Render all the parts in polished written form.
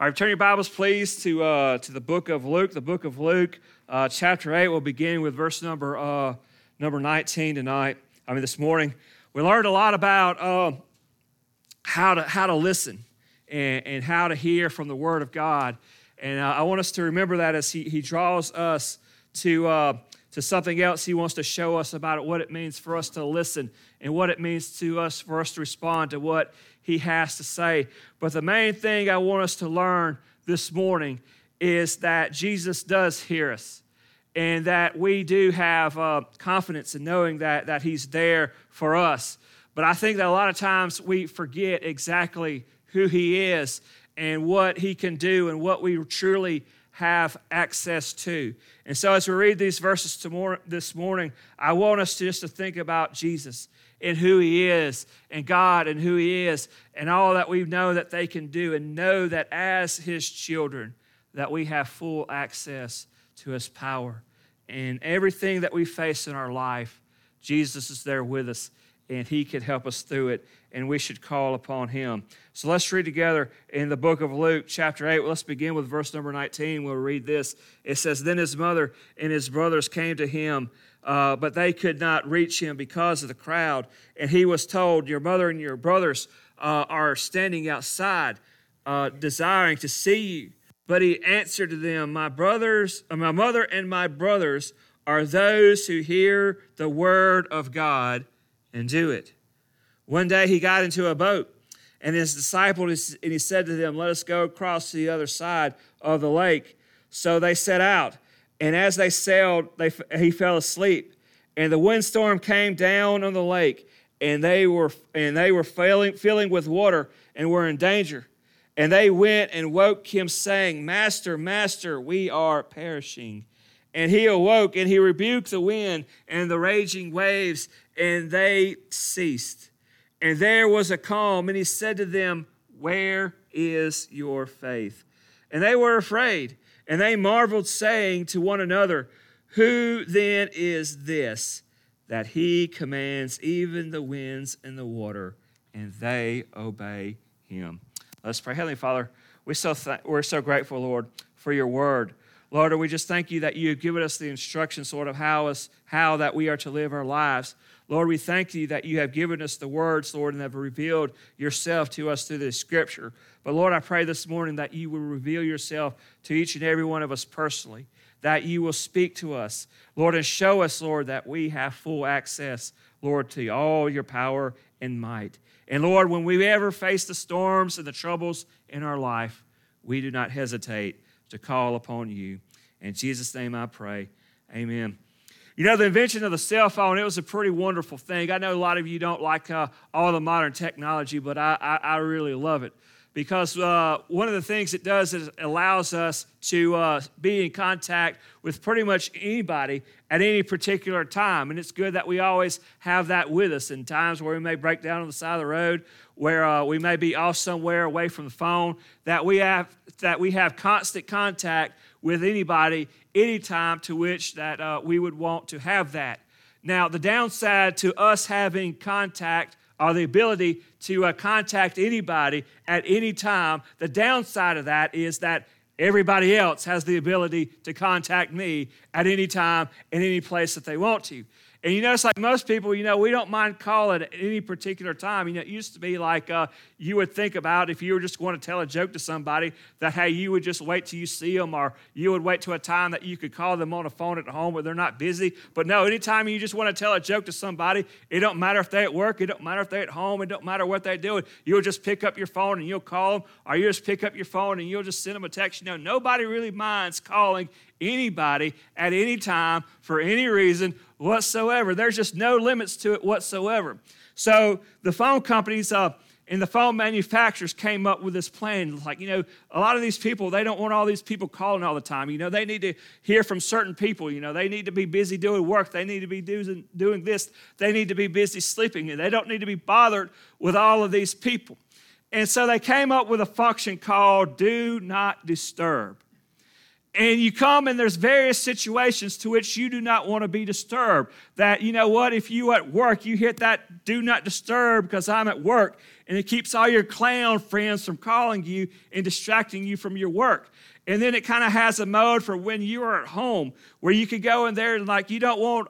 All right, turn your Bibles, please, to the book of Luke. The book of Luke, chapter 8, we'll begin with verse number 19 this morning. We learned a lot about how to listen and how to hear from the Word of God. And I want us to remember that as he draws us to something else he wants to show us about it, what it means for us to listen and what it means to us for us to respond to what he has to say. But the main thing I want us to learn this morning is that Jesus does hear us and that we do have confidence in knowing that he's there for us. But I think that a lot of times we forget exactly who he is and what he can do and what we truly have access to. And so as we read these verses this morning, I want us to think about Jesus and who he is, and God and who he is, and all that we know that they can do, and know that as his children, that we have full access to his power. And everything that we face in our life, Jesus is there with us, and he can help us through it, and we should call upon him. So let's read together in the book of Luke, chapter 8. Let's begin with verse number 19. We'll read this. It says, "Then his mother and his brothers came to him, but they could not reach him because of the crowd. And he was told, 'Your mother and your brothers are standing outside, desiring to see you.' But he answered to them, 'My mother and my brothers are those who hear the word of God and do it.' One day he got into a boat, and his disciples, and he said to them, 'Let us go across to the other side of the lake.' So they set out. And as they sailed, he fell asleep. And the windstorm came down on the lake, and they were filling with water and were in danger. And they went and woke him, saying, 'Master, Master, we are perishing.' And he awoke, and he rebuked the wind and the raging waves, and they ceased. And there was a calm. And he said to them, 'Where is your faith?' And they were afraid. And they marveled, saying to one another, 'Who then is this, that he commands even the winds and the water, and they obey him?'" Let's pray. Heavenly Father, we're so grateful, Lord, for your word. Lord, we just thank you that you have given us the instructions, Lord, of how that we are to live our lives. Lord, we thank you that you have given us the words, Lord, and have revealed yourself to us through this scripture. But Lord, I pray this morning that you will reveal yourself to each and every one of us personally, that you will speak to us, Lord, and show us, Lord, that we have full access, Lord, to all your power and might. And Lord, when we ever face the storms and the troubles in our life, we do not hesitate to call upon you. In Jesus' name I pray, amen. You know, the invention of the cell phone, it was a pretty wonderful thing. I know a lot of you don't like all the modern technology, but I really love it. Because one of the things it does is it allows us to be in contact with pretty much anybody at any particular time. And it's good that we always have that with us in times where we may break down on the side of the road, where we may be off somewhere away from the phone, that we have constant contact with anybody, any time to which that we would want to have that. Now, the downside to us having contact or the ability to contact anybody at any time, the downside of that is that everybody else has the ability to contact me at any time in any place that they want to. And you notice, like most people, you know, we don't mind calling at any particular time. You know, it used to be like you would think about if you were just going to tell a joke to somebody that, hey, you would just wait till you see them, or you would wait to a time that you could call them on a phone at home where they're not busy. But no, anytime you just want to tell a joke to somebody, it don't matter if they're at work, it don't matter if they're at home, it don't matter what they're doing. You'll just pick up your phone and you'll call them, or you'll just pick up your phone and you'll just send them a text. You know, nobody really minds calling anybody at any time for any reason whatsoever. There's just no limits to it whatsoever. So the phone companies and the phone manufacturers came up with this plan. Like, you know, a lot of these people, they don't want all these people calling all the time. You know, they need to hear from certain people. You know, they need to be busy doing work. They need to be doing this. They need to be busy sleeping. And they don't need to be bothered with all of these people. And so they came up with a function called Do Not Disturb. And you come and there's various situations to which you do not want to be disturbed. That, you know what, if you at work, you hit that do not disturb because I'm at work, and it keeps all your clown friends from calling you and distracting you from your work. And then it kind of has a mode for when you are at home where you could go in there and like you don't want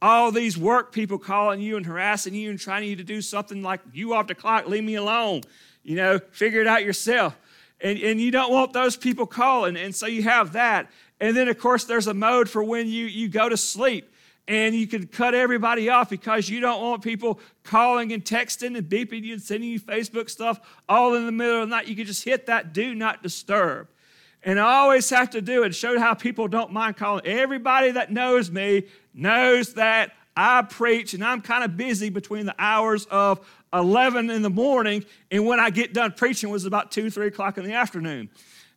all these work people calling you and harassing you and trying you to do something like you off the clock, leave me alone, you know, figure it out yourself. And you don't want those people calling, and so you have that. And then, of course, there's a mode for when you go to sleep, and you can cut everybody off because you don't want people calling and texting and beeping you and sending you Facebook stuff all in the middle of the night. You can just hit that do not disturb. And I always have to do it. Showed how people don't mind calling. Everybody that knows me knows that I preach, and I'm kind of busy between the hours of 11 in the morning, and when I get done preaching was about 2, 3 o'clock in the afternoon.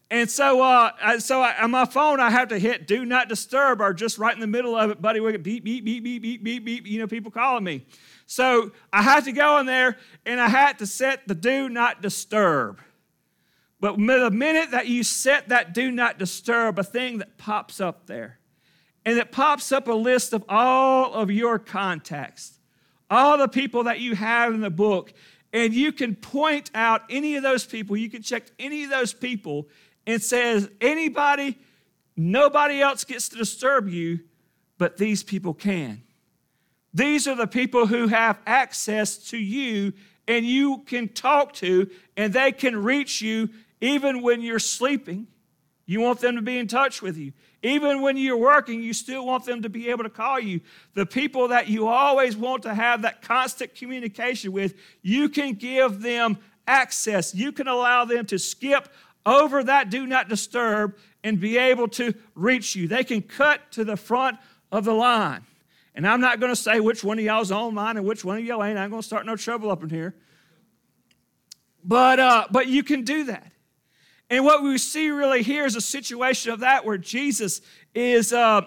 And so on my phone, I have to hit do not disturb, or just right in the middle of it, buddy, we get beep, beep, beep, beep, beep, beep, beep, you know, people calling me. So I had to go in there, and I had to set the do not disturb. But the minute that you set that do not disturb, a thing that pops up there, and it pops up a list of all of your contacts, all the people that you have in the book, and you can point out any of those people, you can check any of those people, and says, anybody, nobody else gets to disturb you, but these people can. These are the people who have access to you, and you can talk to, and they can reach you even when you're sleeping. You want them to be in touch with you. Even when you're working, you still want them to be able to call you. The people that you always want to have that constant communication with, you can give them access. You can allow them to skip over that do not disturb and be able to reach you. They can cut to the front of the line. And I'm not going to say which one of y'all is online and which one of y'all ain't. I ain't going to start no trouble up in here. But you can do that. And what we see really here is a situation of that where Jesus is there,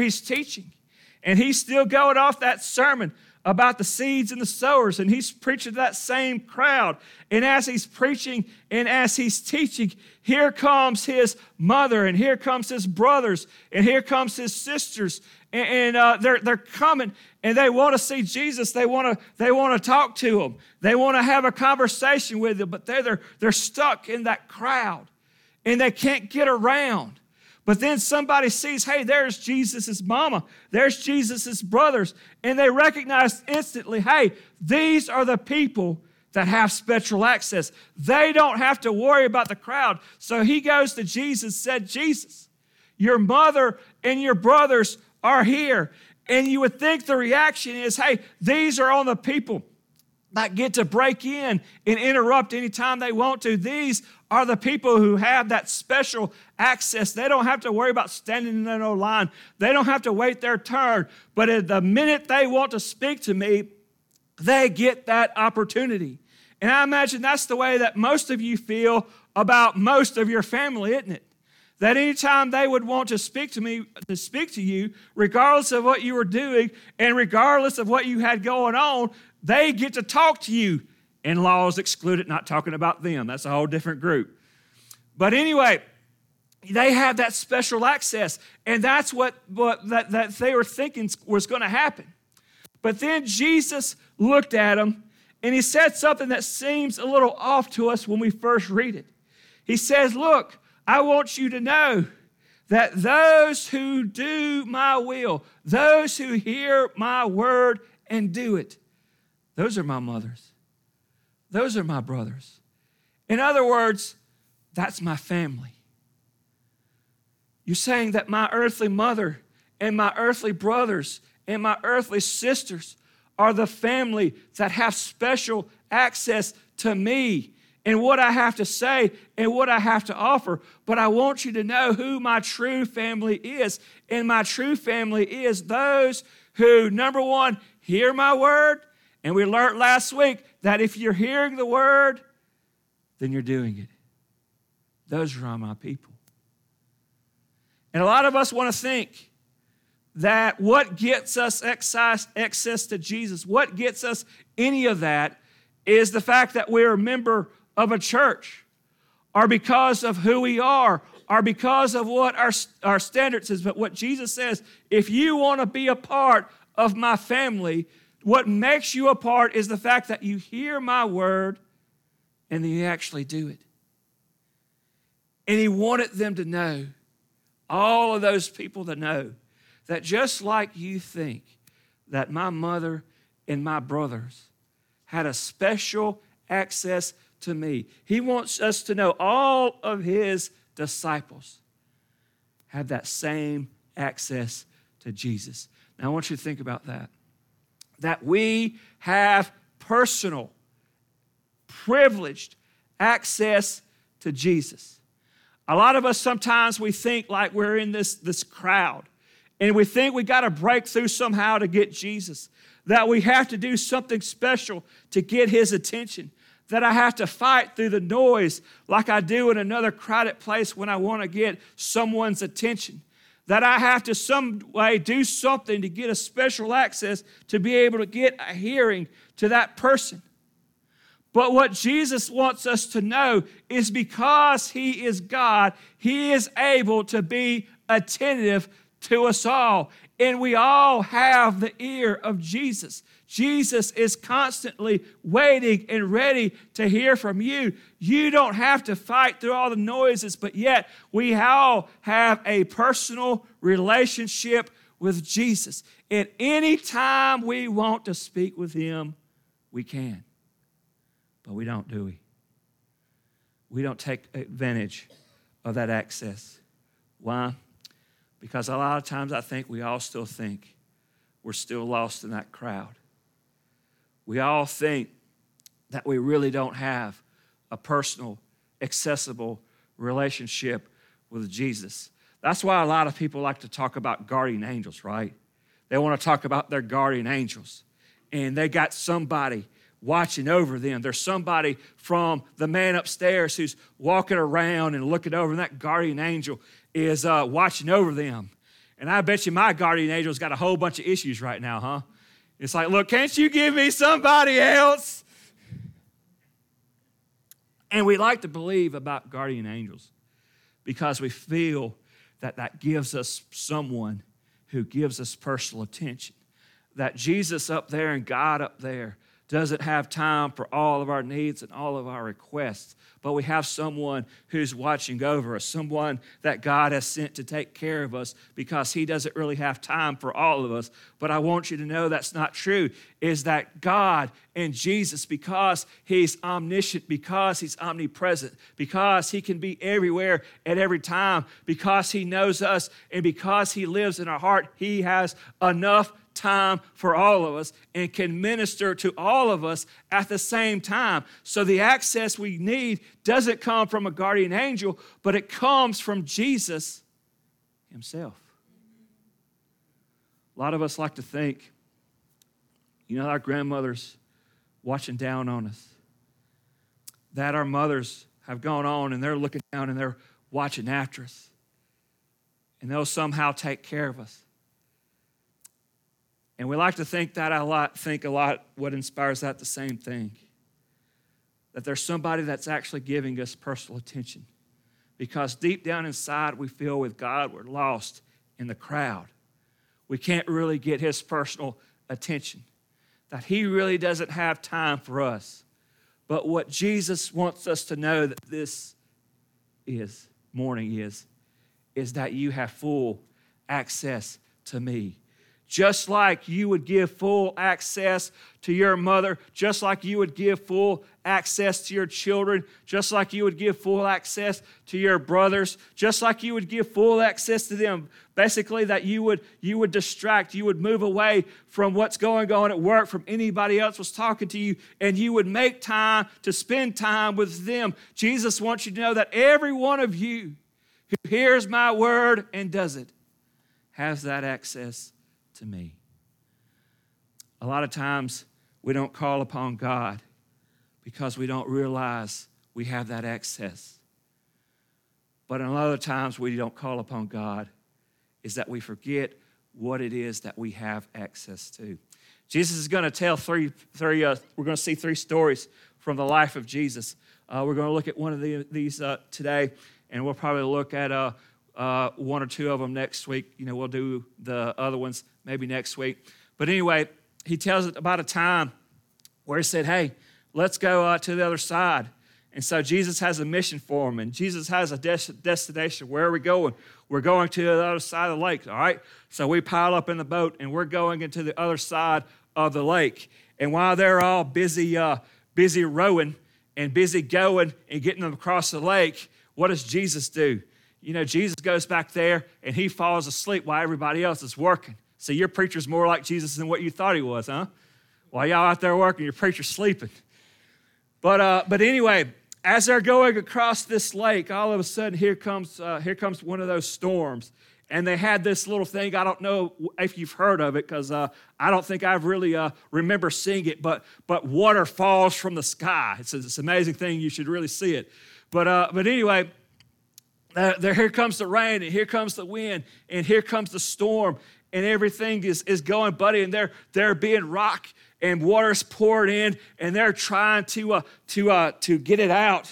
he's teaching. And he's still going off that sermon about the seeds and the sowers, and he's preaching to that same crowd. And as he's preaching and as he's teaching, here comes his mother, and here comes his brothers, and here comes his sisters. And they're coming, and they want to see Jesus. They want to talk to him. They want to have a conversation with him, but they're stuck in that crowd, and they can't get around. But then somebody sees, hey, there's Jesus' mama. There's Jesus' brothers, and they recognize instantly, hey, these are the people that have special access. They don't have to worry about the crowd. So he goes to Jesus, said, Jesus, your mother and your brothers are here. And you would think the reaction is, hey, these are on the people that get to break in and interrupt anytime they want to. These are the people who have that special access. They don't have to worry about standing in no line. They don't have to wait their turn. But at the minute they want to speak to me, they get that opportunity. And I imagine that's the way that most of you feel about most of your family, isn't it? That anytime they would want to speak to you, regardless of what you were doing and regardless of what you had going on, they get to talk to you. In-laws excluded, not talking about them. That's a whole different group. But anyway, they have that special access, and that's what they were thinking was going to happen. But then Jesus looked at them, and he said something that seems a little off to us when we first read it. He says, look, I want you to know that those who do my will, those who hear my word and do it, those are my mothers. Those are my brothers. In other words, that's my family. You're saying that my earthly mother and my earthly brothers and my earthly sisters are the family that have special access to me and what I have to say and what I have to offer. But I want you to know who my true family is. And my true family is those who, number one, hear my word. And we learned last week that if you're hearing the word, then you're doing it. Those are all my people. And a lot of us want to think that what gets us access to Jesus, what gets us any of that, is the fact that we're a member of a church, or because of who we are, are because of what our standard says, but what Jesus says, if you want to be a part of my family, what makes you a part is the fact that you hear my word and then you actually do it. And he wanted them to know, all of those people to know, that just like you think that my mother and my brothers had a special access to me, he wants us to know all of his disciples have that same access to Jesus. Now, I want you to think about that. That we have personal, privileged access to Jesus. A lot of us sometimes we think like we're in this crowd, and we think we got to break through somehow to get Jesus, that we have to do something special to get his attention, that I have to fight through the noise like I do in another crowded place when I want to get someone's attention, that I have to some way do something to get a special access to be able to get a hearing to that person. But what Jesus wants us to know is because he is God, he is able to be attentive to us all. And we all have the ear of Jesus. Jesus is constantly waiting and ready to hear from you. You don't have to fight through all the noises, but yet we all have a personal relationship with Jesus. And any time we want to speak with him, we can. But we don't, do we? We don't take advantage of that access. Why? Because a lot of times I think we all still think we're still lost in that crowd. We all think that we really don't have a personal, accessible relationship with Jesus. That's why a lot of people like to talk about guardian angels, right? They want to talk about their guardian angels, and they got somebody watching over them. There's somebody from the man upstairs who's walking around and looking over, and that guardian angel is watching over them. And I bet you my guardian angel's got a whole bunch of issues right now, huh? It's like, look, can't you give me somebody else? And we like to believe about guardian angels because we feel that gives us someone who gives us personal attention, that Jesus up there and God up there doesn't have time for all of our needs and all of our requests, but we have someone who's watching over us, someone that God has sent to take care of us because he doesn't really have time for all of us. But I want you to know that's not true, is that God and Jesus, because he's omniscient, because he's omnipresent, because he can be everywhere at every time, because he knows us, and because he lives in our heart, he has enough time for all of us and can minister to all of us at the same time. So the access we need doesn't come from a guardian angel, but it comes from Jesus himself. A lot of us like to think, you know, our grandmothers watching down on us, that our mothers have gone on and they're looking down and they're watching after us, and they'll somehow take care of us. And we like to think that a lot, what inspires that, the same thing, that there's somebody that's actually giving us personal attention, because deep down inside we feel with God we're lost in the crowd. We can't really get his personal attention, that he really doesn't have time for us. But what Jesus wants us to know that this is morning is that you have full access to me. Just like you would give full access to your mother, just like you would give full access to your children, just like you would give full access to your brothers, just like you would give full access to them. Basically, that you would distract, you would move away from what's going on at work, from anybody else was talking to you, and you would make time to spend time with them. Jesus wants you to know that every one of you who hears my word and does it has that access to me. A lot of times we don't call upon God because we don't realize we have that access. But in a lot of times we don't call upon God is that we forget what it is that we have access to. Jesus is going to tell we're going to see three stories from the life of Jesus. We're going to look at one of these today, and we'll probably look at one or two of them next week. You know, we'll do the other ones maybe next week. But anyway, he tells it about a time where he said, hey, let's go to the other side. And so Jesus has a mission for him, and Jesus has a destination. Where are we going? We're going to the other side of the lake, all right? So we pile up in the boat, and we're going into the other side of the lake. And while they're all busy rowing and busy going and getting them across the lake, what does Jesus do? You know, Jesus goes back there, and he falls asleep while everybody else is working. So your preacher's more like Jesus than what you thought he was, huh? While y'all out there working, your preacher's sleeping. But anyway, as they're going across this lake, all of a sudden here comes one of those storms, and they had this little thing. I don't know if you've heard of it because I don't think I've really remember seeing it. But water falls from the sky. It's an amazing thing. You should really see it. But anyway, here comes the rain, and here comes the wind, and here comes the storm, and everything is going, buddy, and they're being rocked. And water's poured in, and they're trying to get it out.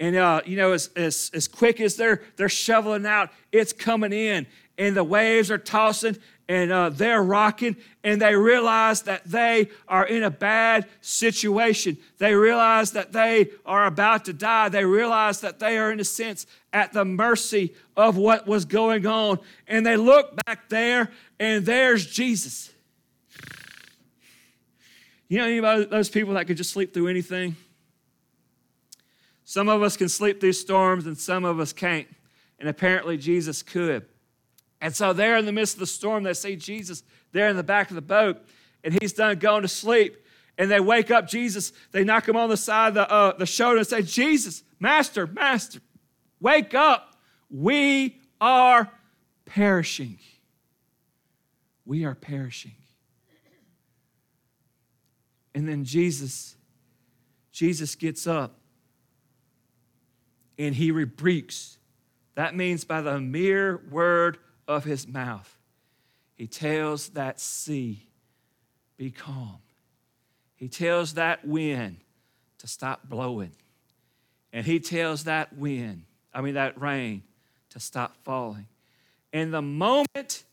And you know, as quick as they're shoveling out, it's coming in, and the waves are tossing, and they're rocking, and they realize that they are in a bad situation. They realize that they are about to die. They realize that they are, in a sense, at the mercy of what was going on. And they look back there, and there's Jesus. You know any of those people that could just sleep through anything? Some of us can sleep through storms and some of us can't. And apparently Jesus could. And so there in the midst of the storm, they see Jesus there in the back of the boat. And he's done going to sleep. And they wake up Jesus. They knock him on the side of the shoulder and say, Jesus, Master, wake up. We are perishing. We are perishing. And then Jesus gets up and he rebukes. That means by the mere word of his mouth, he tells that sea, be calm. He tells that wind to stop blowing. And he tells that rain to stop falling. And the moment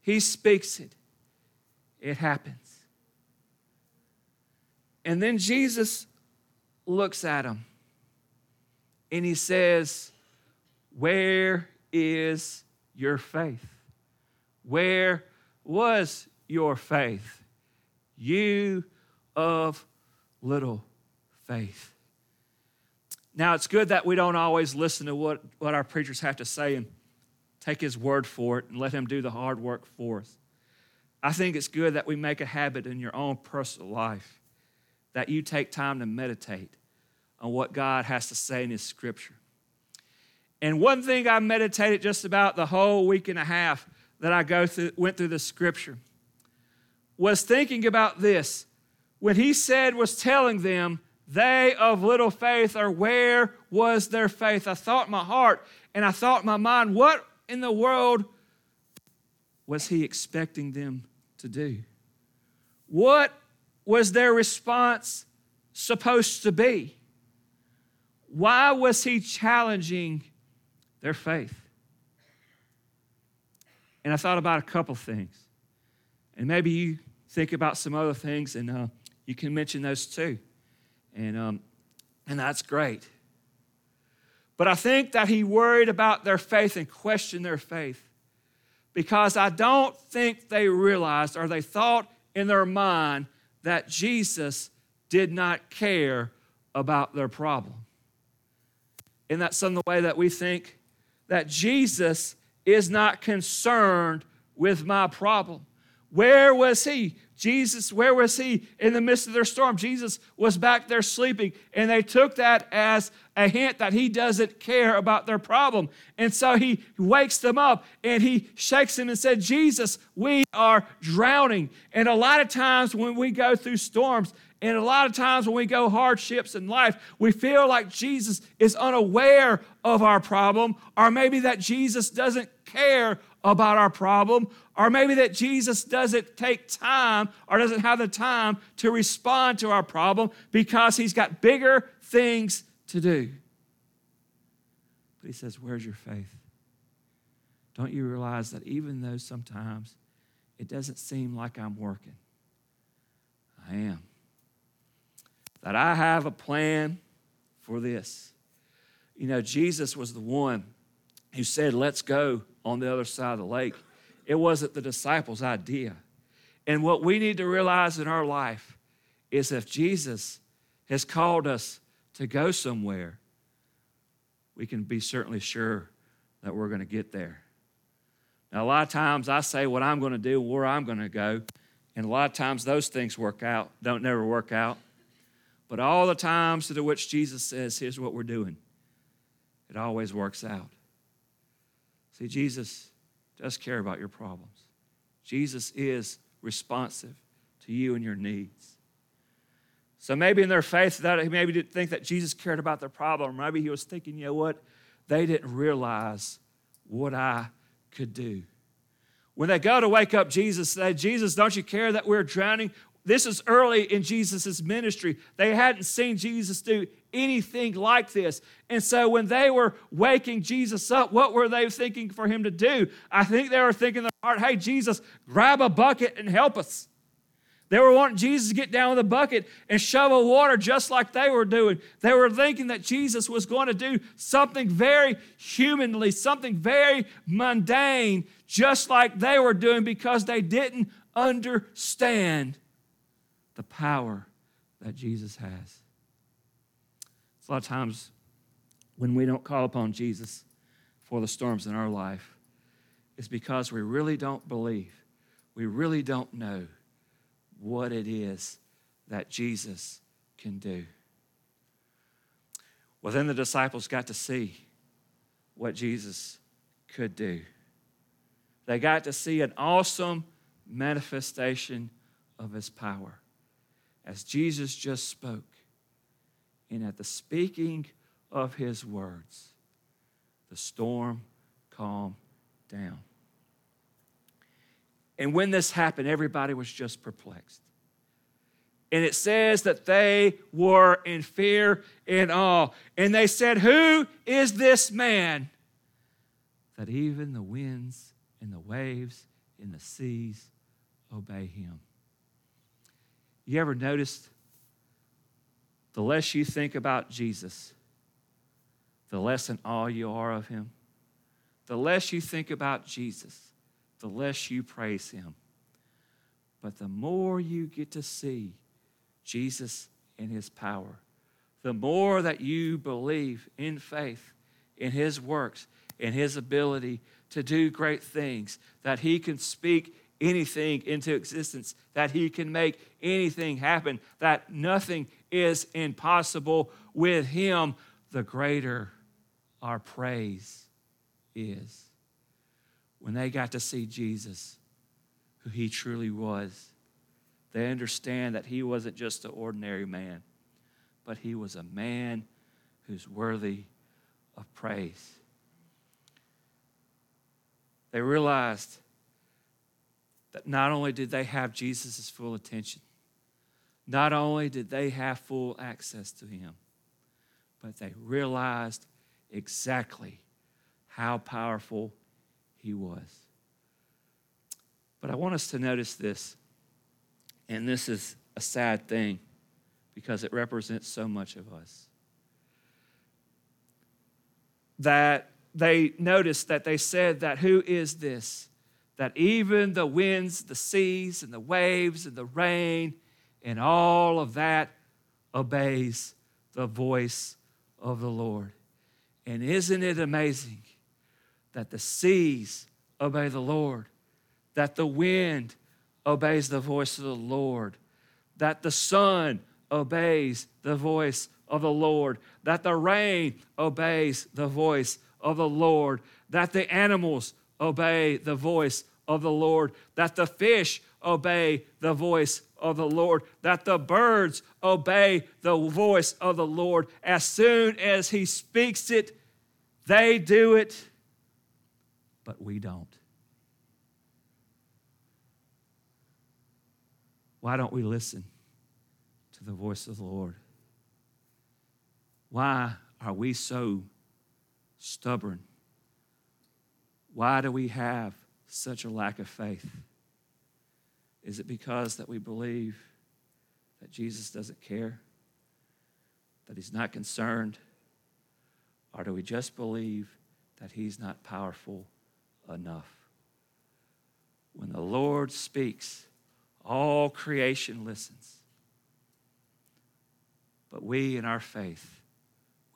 he speaks it, it happens. And then Jesus looks at him and he says, where is your faith? Where was your faith? You of little faith. Now, it's good that we don't always listen to what our preachers have to say and take his word for it and let him do the hard work for us. I think it's good that we make a habit in your own personal life that you take time to meditate on what God has to say in his scripture. And one thing I meditated just about the whole week and a half that I went through the scripture was thinking about this. When he was telling them, they of little faith, or where was their faith? I thought in my heart and I thought in my mind, what in the world was he expecting them to do? What was their response supposed to be? Why was he challenging their faith? And I thought about a couple things. And maybe you think about some other things, and you can mention those too. And that's great. But I think that he worried about their faith and questioned their faith because I don't think they realized or they thought in their mind that Jesus did not care about their problem. Isn't that some of the way that we think? That Jesus is not concerned with my problem. Where was he? Jesus, where was he in the midst of their storm? Jesus was back there sleeping, and they took that as a hint that he doesn't care about their problem. And so he wakes them up, and he shakes them and said, Jesus, we are drowning. And a lot of times when we go through storms, and a lot of times when we go hardships in life, we feel like Jesus is unaware of our problem, or maybe that Jesus doesn't care about our problem, or maybe that Jesus doesn't take time or doesn't have the time to respond to our problem because he's got bigger things to do. But he says, where's your faith? Don't you realize that even though sometimes it doesn't seem like I'm working, I am. That I have a plan for this. You know, Jesus was the one who said, let's go on the other side of the lake. It wasn't the disciples' idea. And what we need to realize in our life is if Jesus has called us to go somewhere, we can be certainly sure that we're going to get there. Now, a lot of times I say what I'm going to do, where I'm going to go, and a lot of times those things never work out. But all the times to which Jesus says, here's what we're doing, it always works out. See, Jesus does care about your problems. Jesus is responsive to you and your needs. So maybe in their faith, that maybe didn't think that Jesus cared about their problem. Maybe he was thinking, you know what? They didn't realize what I could do. When they go to wake up Jesus, say, Jesus, don't you care that we're drowning? This is early in Jesus' ministry. They hadn't seen Jesus do anything like this. And so when they were waking Jesus up, what were they thinking for him to do? I think they were thinking in their heart, hey, Jesus, grab a bucket and help us. They were wanting Jesus to get down with a bucket and shovel water just like they were doing. They were thinking that Jesus was going to do something very humanly, something very mundane, just like they were doing because they didn't understand the power that Jesus has. It's a lot of times when we don't call upon Jesus for the storms in our life, it's because we really don't believe, we really don't know what it is that Jesus can do. Well, then the disciples got to see what Jesus could do. They got to see an awesome manifestation of his power. As Jesus just spoke, and at the speaking of his words, the storm calmed down. And when this happened, everybody was just perplexed. And it says that they were in fear and awe. And they said, who is this man that even the winds and the waves and the seas obey him? You ever noticed the less you think about Jesus, the less in awe you are of him? The less you think about Jesus, the less you praise him. But the more you get to see Jesus and his power, the more that you believe in faith, in his works, in his ability to do great things, that he can speak anything into existence, that he can make anything happen, that nothing is impossible with him, the greater our praise is. When they got to see Jesus, who he truly was, they understand that he wasn't just an ordinary man, but he was a man who's worthy of praise. They realized that not only did they have Jesus' full attention, not only did they have full access to him, but they realized exactly how powerful he was. But I want us to notice this, and this is a sad thing because it represents so much of us, that they noticed that they said that who is this? That even the winds, the seas, and the waves, and the rain, and all of that obeys the voice of the Lord. And isn't it amazing that the seas obey the Lord, that the wind obeys the voice of the Lord, that the sun obeys the voice of the Lord, that the rain obeys the voice of the Lord, that the animals obey the voice of the Lord, that the fish obey the voice of the Lord, that the birds obey the voice of the Lord. As soon as he speaks it, they do it, but we don't. Why don't we listen to the voice of the Lord? Why are we so stubborn? Why do we have such a lack of faith? Is it because that we believe that Jesus doesn't care, that he's not concerned, or do we just believe that he's not powerful enough? When the Lord speaks, all creation listens. But we, in our faith,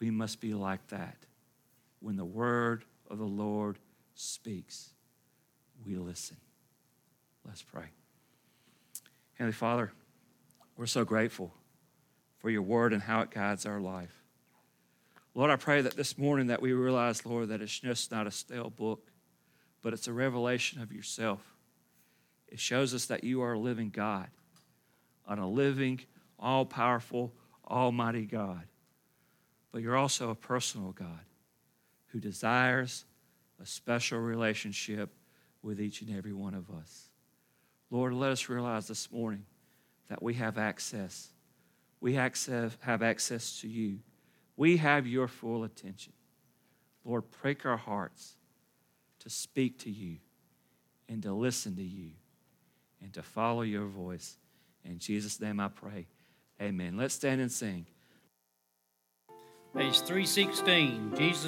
we must be like that. When the word of the Lord speaks, we listen. Let's pray. Heavenly Father, we're so grateful for your word and how it guides our life. Lord, I pray that this morning that we realize, Lord, that it's just not a stale book, but it's a revelation of yourself. It shows us that you are a living God, a living, all-powerful, almighty God. But you're also a personal God who desires a special relationship with each and every one of us. Lord, let us realize this morning that we have access. We have access to you. We have your full attention. Lord, break our hearts to speak to you and to listen to you and to follow your voice. In Jesus' name I pray, amen. Let's stand and sing. Page 316, Jesus.